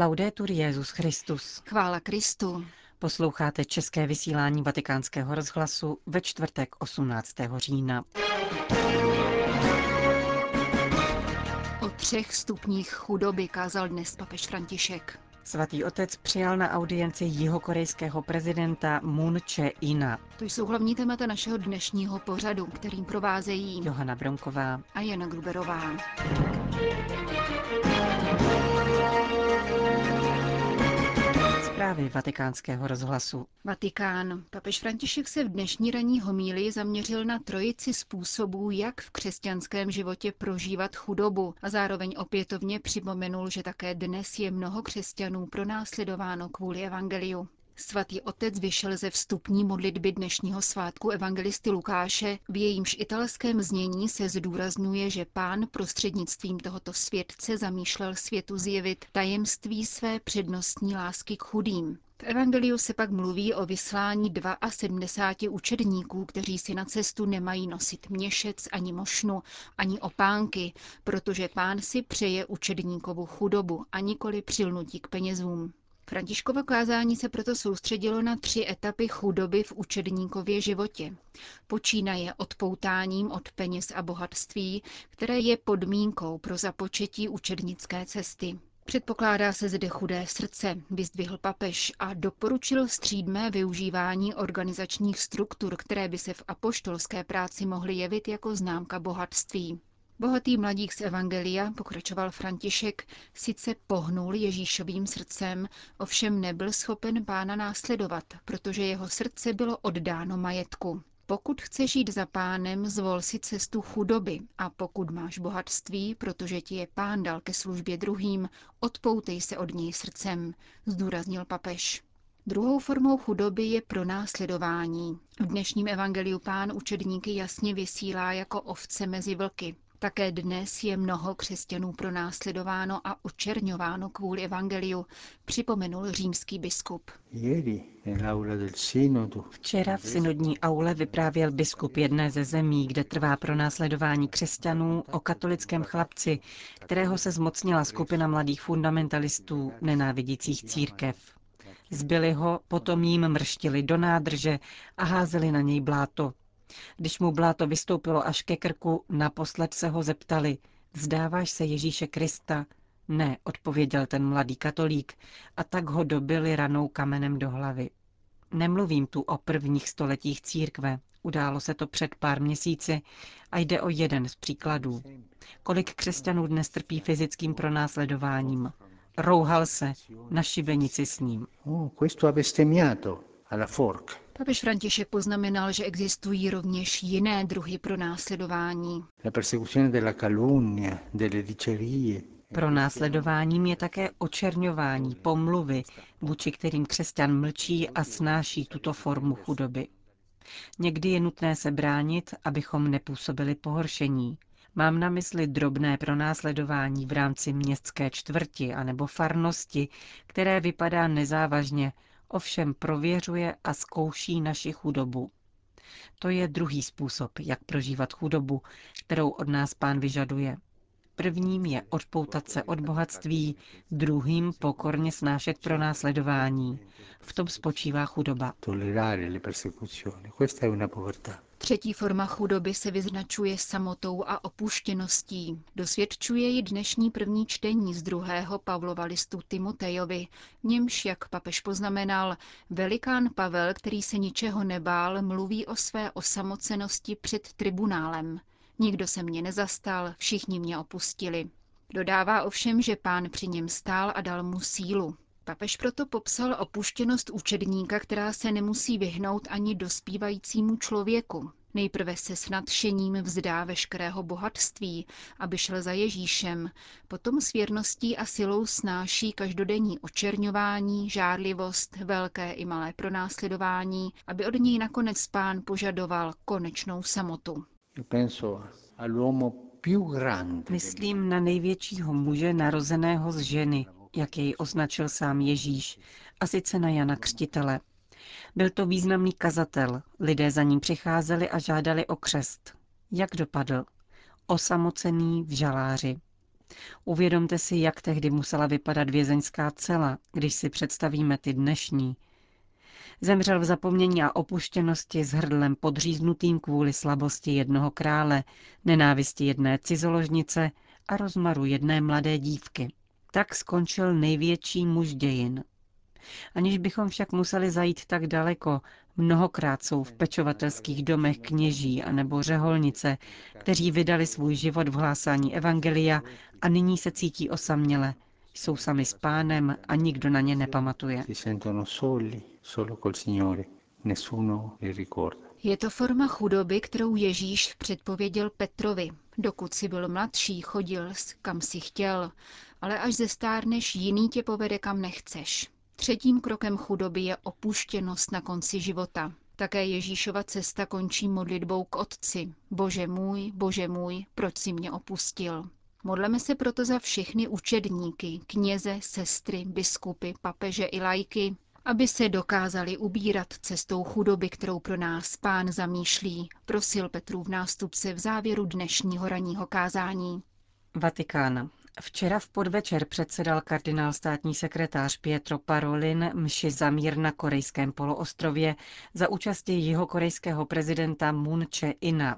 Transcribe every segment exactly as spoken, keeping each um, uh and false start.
Laudetur Jesus Christus. Chvála Kristu. Posloucháte české vysílání Vatikánského rozhlasu ve čtvrtek osmnáctého října. O třech stupních chudoby kázal dnes papež František. Svatý otec přijal na audienci jihokorejského prezidenta Moon Jae-ina. To jsou hlavní témata našeho dnešního pořadu, kterým provázejí Johana Bromková a Jana Gruberová. Zprávy Vatikánského rozhlasu. Vatikán. Papež František se v dnešní ranní homílii zaměřil na trojici způsobů, jak v křesťanském životě prožívat chudobu, a zároveň opětovně připomenul, že také dnes je mnoho křesťanů pronásledováno kvůli evangeliu. Svatý otec vyšel ze vstupní modlitby dnešního svátku evangelisty Lukáše, v jejímž italském znění se zdůrazňuje, že Pán prostřednictvím tohoto svědce zamýšlel světu zjevit tajemství své přednostní lásky k chudým. V evangeliu se pak mluví o vyslání sedmdesáti dvou učedníků, kteří si na cestu nemají nosit měšec ani mošnu, ani opánky, protože Pán si přeje učedníkovu chudobu a nikoli přilnutí k penězům. Františkovo kázání se proto soustředilo na tři etapy chudoby v učedníkově životě. Počínaje odpoutáním od peněz a bohatství, které je podmínkou pro započetí učednické cesty. Předpokládá se zde chudé srdce, vyzdvihl papež a doporučil střídmé využívání organizačních struktur, které by se v apoštolské práci mohly jevit jako známka bohatství. Bohatý mladík z evangelia, pokračoval František, sice pohnul Ježíšovým srdcem, ovšem nebyl schopen Pána následovat, protože jeho srdce bylo oddáno majetku. Pokud chceš žít za Pánem, zvol si cestu chudoby, a pokud máš bohatství, protože ti je Pán dal ke službě druhým, odpoutej se od něj srdcem, zdůraznil papež. Druhou formou chudoby je pronásledování. V dnešním evangeliu Pán učedníky jasně vysílá jako ovce mezi vlky. Také dnes je mnoho křesťanů pronásledováno a očerňováno kvůli evangeliu, připomenul římský biskup. Včera v synodní aule vyprávěl biskup jedné ze zemí, kde trvá pronásledování křesťanů, o katolickém chlapci, kterého se zmocnila skupina mladých fundamentalistů nenávidících církev. Zbyli ho, potom jim mrštili do nádrže a házeli na něj bláto. Když mu bláto vystoupilo až ke krku, naposled se ho zeptali: "Vzdáváš se Ježíše Krista?" "Ne," odpověděl ten mladý katolík, a tak ho dobili ranou kamenem do hlavy. Nemluvím tu o prvních stoletích církve, událo se to před pár měsíci a jde o jeden z příkladů. Kolik křesťanů dnes trpí fyzickým pronásledováním. Rouhal se na šibenici s ním. Oh, questo bestemmiato alla forca. Papež František poznamenal, že existují rovněž jiné druhy pronásledování. Pronásledováním je také očerňování, pomluvy, vůči kterým křesťan mlčí a snáší tuto formu chudoby. Někdy je nutné se bránit, abychom nepůsobili pohoršení. Mám na mysli drobné pronásledování v rámci městské čtvrti anebo farnosti, které vypadá nezávažně, ovšem prověřuje a zkouší naši chudobu. To je druhý způsob, jak prožívat chudobu, kterou od nás Pán vyžaduje. Prvním je odpoutat se od bohatství, druhým pokorně snášet pronásledování. V tom spočívá chudoba. Třetí forma chudoby se vyznačuje samotou a opuštěností. Dosvědčuje ji dnešní první čtení z druhého Pavlova listu Timotejovi, v němž, jak papež poznamenal, velikán Pavel, který se ničeho nebál, mluví o své osamocenosti před tribunálem. Nikdo se mě nezastal, všichni mě opustili. Dodává ovšem, že Pán při něm stál a dal mu sílu. Papež proto popsal opuštěnost učedníka, která se nemusí vyhnout ani dospívajícímu člověku. Nejprve se s nadšením vzdá veškerého bohatství, aby šel za Ježíšem, potom s věrností a silou snáší každodenní očerňování, žárlivost, velké i malé pronásledování, aby od něj nakonec Pán požadoval konečnou samotu. Myslím na největšího muže narozeného z ženy, jak jej označil sám Ježíš, a sice na Jana Křtitele. Byl to významný kazatel, lidé za ním přicházeli a žádali o křest. Jak dopadl? Osamocený v žaláři. Uvědomte si, jak tehdy musela vypadat vězeňská cela, když si představíme ty dnešní. Zemřel v zapomnění a opuštěnosti s hrdlem podříznutým kvůli slabosti jednoho krále, nenávisti jedné cizoložnice a rozmaru jedné mladé dívky. Tak skončil největší muž dějin. Aniž bychom však museli zajít tak daleko, mnohokrát jsou v pečovatelských domech kněží anebo řeholnice, kteří vydali svůj život v hlásání evangelia a nyní se cítí osaměle. Jsou sami s pánem a nikdo na ně nepamatuje. Je to forma chudoby, kterou Ježíš předpověděl Petrovi. Dokud si byl mladší, chodil kam si chtěl, ale až zestárneš, jiný tě povede kam nechceš. Třetím krokem chudoby je opuštěnost na konci života. Také Ježíšova cesta končí modlitbou k Otci. Bože můj, Bože můj, proč jsi mě opustil? Modleme se proto za všechny učedníky, kněze, sestry, biskupy, papeže i laiky, aby se dokázali ubírat cestou chudoby, kterou pro nás Pán zamýšlí, prosil Petrův nástupce v závěru dnešního ranního kázání. Vatikán. Včera v podvečer předsedal kardinál státní sekretář Pietro Parolin mši za mír na korejském poloostrově za účasti jihokorejského prezidenta Moon Jae-ina.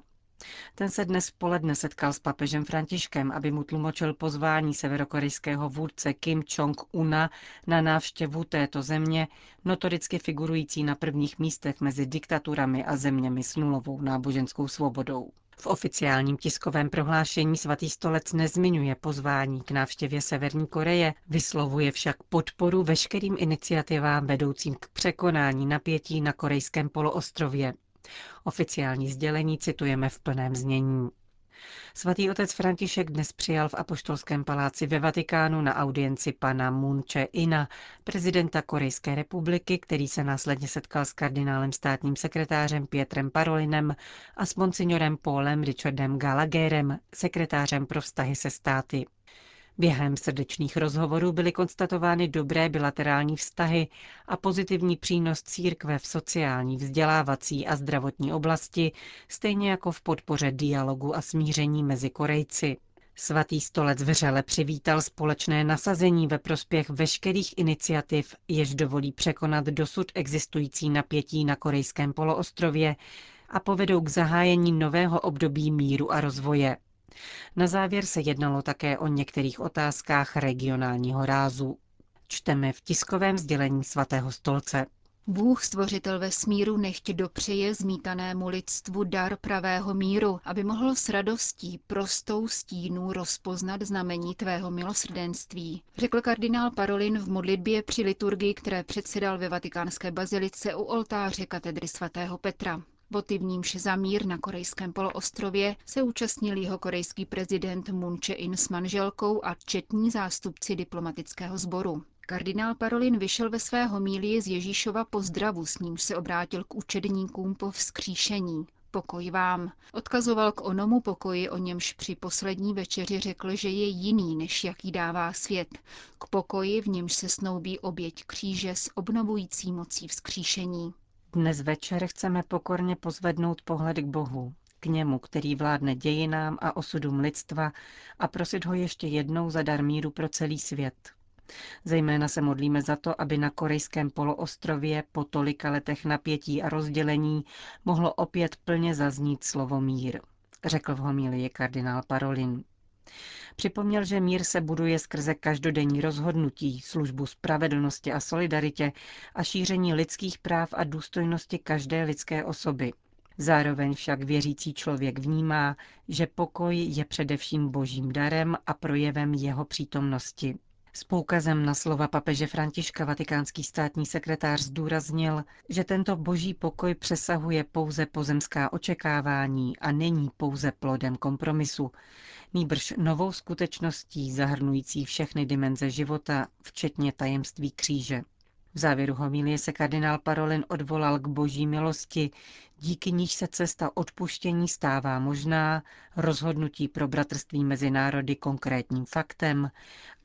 Ten se dnes poledne setkal s papežem Františkem, aby mu tlumočil pozvání severokorejského vůdce Kim Čong-una na návštěvu této země, notoricky figurující na prvních místech mezi diktaturami a zeměmi s nulovou náboženskou svobodou. V oficiálním tiskovém prohlášení Svatý stolec nezmiňuje pozvání k návštěvě Severní Koreje, vyslovuje však podporu veškerým iniciativám vedoucím k překonání napětí na korejském poloostrově. Oficiální sdělení citujeme v plném znění. Svatý otec František dnes přijal v Apoštolském paláci ve Vatikánu na audienci pana Moon Jae-ina, prezidenta Korejské republiky, který se následně setkal s kardinálem státním sekretářem Pietrem Parolinem a s monsignorem Paulem Richardem Gallagherem, sekretářem pro vztahy se státy. Během srdečných rozhovorů byly konstatovány dobré bilaterální vztahy a pozitivní přínos církve v sociální, vzdělávací a zdravotní oblasti, stejně jako v podpoře dialogu a smíření mezi Korejci. Svatý stolec vřele přivítal společné nasazení ve prospěch veškerých iniciativ, jež dovolí překonat dosud existující napětí na korejském poloostrově a povedou k zahájení nového období míru a rozvoje. Na závěr se jednalo také o některých otázkách regionálního rázu. Čteme v tiskovém sdělení Svatého stolce. Bůh stvořitel vesmíru nechť dopřeje zmítanému lidstvu dar pravého míru, aby mohlo s radostí prostou stínu rozpoznat znamení tvého milosrdenství, řekl kardinál Parolin v modlitbě při liturgii, které předsedal ve Vatikánské bazilice u oltáře katedry svatého Petra. Votivní mše za mír na korejském poloostrově se účastnil jihokorejský prezident Moon Jae-in s manželkou a četní zástupci diplomatického sboru. Kardinál Parolin vyšel ve své homílii z Ježíšova pozdravu, s nímž se obrátil k učedníkům po vzkříšení. Pokoj vám. Odkazoval k onomu pokoji, o němž při poslední večeři řekl, že je jiný, než jaký dává svět. K pokoji, v němž se snoubí oběť kříže s obnovující mocí vzkříšení. Dnes večer chceme pokorně pozvednout pohled k Bohu, k němu, který vládne dějinám a osudům lidstva, a prosit ho ještě jednou za dar míru pro celý svět. Zejména se modlíme za to, aby na korejském poloostrově po tolika letech napětí a rozdělení mohlo opět plně zaznít slovo mír, řekl v homilii kardinál Parolin. Připomněl, že mír se buduje skrze každodenní rozhodnutí, službu spravedlnosti a solidaritě a šíření lidských práv a důstojnosti každé lidské osoby. Zároveň však věřící člověk vnímá, že pokoj je především božím darem a projevem jeho přítomnosti. S poukazem na slova papeže Františka vatikánský státní sekretář zdůraznil, že tento boží pokoj přesahuje pouze pozemská očekávání a není pouze plodem kompromisu, nýbrž novou skutečností zahrnující všechny dimenze života, včetně tajemství kříže. V závěru homilie se kardinál Parolin odvolal k boží milosti, díky níž se cesta odpuštění stává možná, rozhodnutí pro bratrství mezi národy konkrétním faktem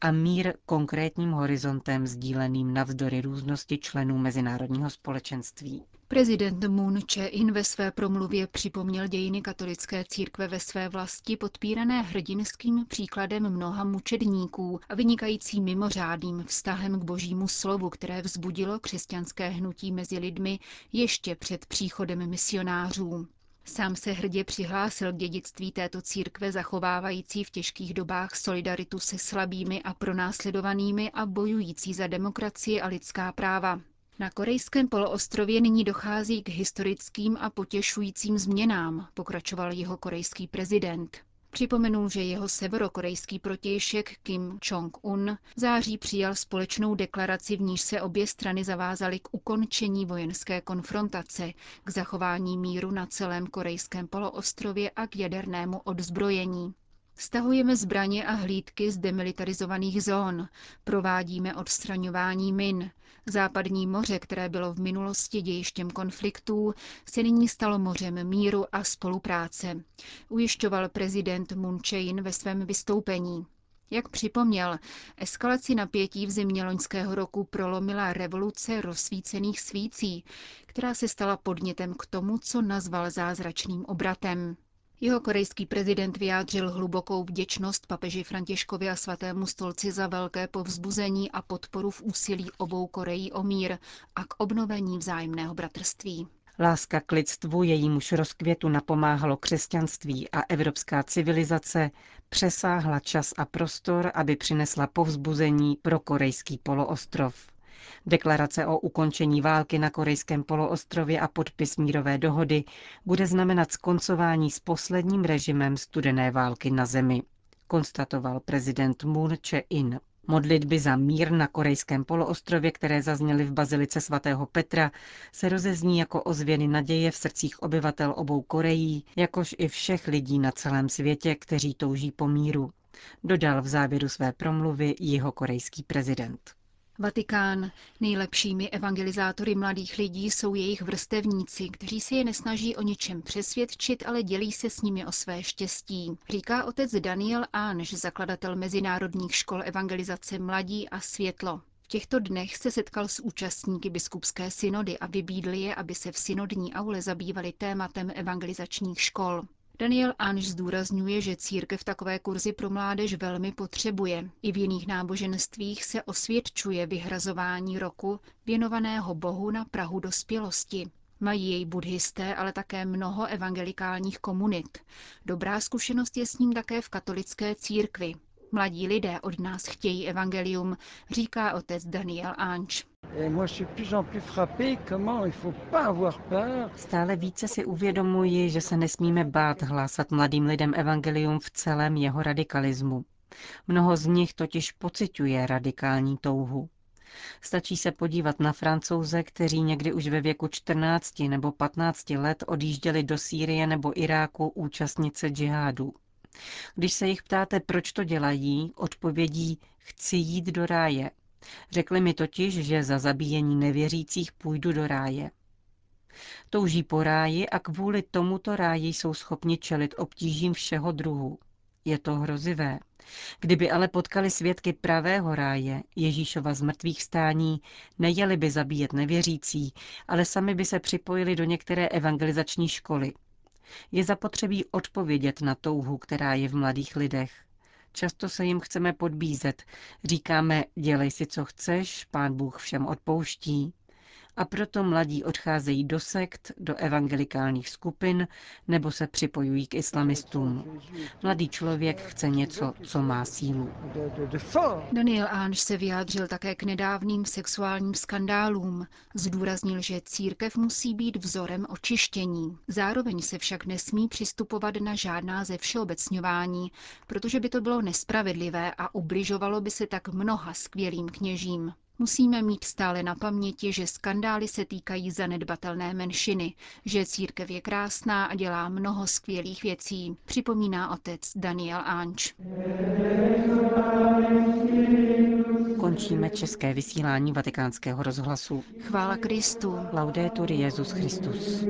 a mír konkrétním horizontem sdíleným navzdory různosti členů mezinárodního společenství. Prezident Moon Jae-in ve své promluvě připomněl dějiny katolické církve ve své vlasti podpírané hrdinským příkladem mnoha mučedníků a vynikající mimořádným vztahem k božímu slovu, které vzbudilo křesťanské hnutí mezi lidmi ještě před příchodem misionářů. Sám se hrdě přihlásil k dědictví této církve zachovávající v těžkých dobách solidaritu se slabými a pronásledovanými a bojující za demokracii a lidská práva. Na korejském poloostrově nyní dochází k historickým a potěšujícím změnám, pokračoval jeho korejský prezident. Připomenul, že jeho severokorejský protějšek Kim Čong-un v září přijal společnou deklaraci, v níž se obě strany zavázaly k ukončení vojenské konfrontace, k zachování míru na celém korejském poloostrově a k jadernému odzbrojení. Stahujeme zbraně a hlídky z demilitarizovaných zón, provádíme odstraňování min. Západní moře, které bylo v minulosti dějištěm konfliktů, se nyní stalo mořem míru a spolupráce, ujišťoval prezident Moon Jae-in ve svém vystoupení. Jak připomněl, eskalaci napětí v zimě loňského roku prolomila revoluce rozsvícených svící, která se stala podnětem k tomu, co nazval zázračným obratem. Jeho korejský prezident vyjádřil hlubokou vděčnost papeži Františkovi a svatému stolci za velké povzbuzení a podporu v úsilí obou Koreí o mír a k obnovení vzájemného bratrství. Láska k lidstvu, jejímuž rozkvětu napomáhalo křesťanství a evropská civilizace, přesáhla čas a prostor, aby přinesla povzbuzení pro korejský poloostrov. Deklarace o ukončení války na korejském poloostrově a podpis mírové dohody bude znamenat skoncování s posledním režimem studené války na zemi, konstatoval prezident Moon Jae-in. Modlitby za mír na korejském poloostrově, které zazněly v bazilice svatého Petra, se rozezní jako ozvěny naděje v srdcích obyvatel obou Koreí, jakož i všech lidí na celém světě, kteří touží po míru, dodal v závěru své promluvy jihokorejský prezident. Vatikán. Nejlepšími evangelizátory mladých lidí jsou jejich vrstevníci, kteří se je nesnaží o ničem přesvědčit, ale dělí se s nimi o své štěstí, říká otec Daniel Ange, zakladatel mezinárodních škol evangelizace Mladí a Světlo. V těchto dnech se setkal s účastníky biskupské synody a vybídl je, aby se v synodní aule zabývali tématem evangelizačních škol. Daniel Ange zdůrazňuje, že církev takové kurzy pro mládež velmi potřebuje. I v jiných náboženstvích se osvědčuje vyhrazování roku věnovaného Bohu na prahu dospělosti. Mají jej buddhisté, ale také mnoho evangelikálních komunit. Dobrá zkušenost je s ním také v katolické církvi. Mladí lidé od nás chtějí evangelium, říká otec Daniel Ange. Stále více si uvědomuji, že se nesmíme bát hlásat mladým lidem evangelium v celém jeho radikalismu. Mnoho z nich totiž pociťuje radikální touhu. Stačí se podívat na Francouze, kteří někdy už ve věku čtrnácti nebo patnácti let odjížděli do Sýrie nebo Iráku účastnit se džihádu. Když se jich ptáte, proč to dělají, odpovědí chci jít do ráje. Řekli mi totiž, že za zabíjení nevěřících půjdu do ráje. Touží po ráji a kvůli tomuto ráji jsou schopni čelit obtížím všeho druhu. Je to hrozivé. Kdyby ale potkali svědky pravého ráje, Ježíšova zmrtvých stání, nejeli by zabíjet nevěřící, ale sami by se připojili do některé evangelizační školy. Je zapotřebí odpovědět na touhu, která je v mladých lidech. Často se jim chceme podbízet. Říkáme, dělej si, co chceš, Pán Bůh všem odpouští. A proto mladí odcházejí do sekt, do evangelikálních skupin nebo se připojují k islamistům. Mladý člověk chce něco, co má sílu. Daniel Ange se vyjádřil také k nedávným sexuálním skandálům. Zdůraznil, že církev musí být vzorem očištění. Zároveň se však nesmí přistupovat na žádná ze všeobecňování, protože by to bylo nespravedlivé a ubližovalo by se tak mnoha skvělým kněžím. Musíme mít stále na paměti, že skandály se týkají zanedbatelné menšiny, že církev je krásná a dělá mnoho skvělých věcí, připomíná otec Daniel Ange. Končíme české vysílání Vatikánského rozhlasu. Chvála Kristu. Laudetur Jesus Christus.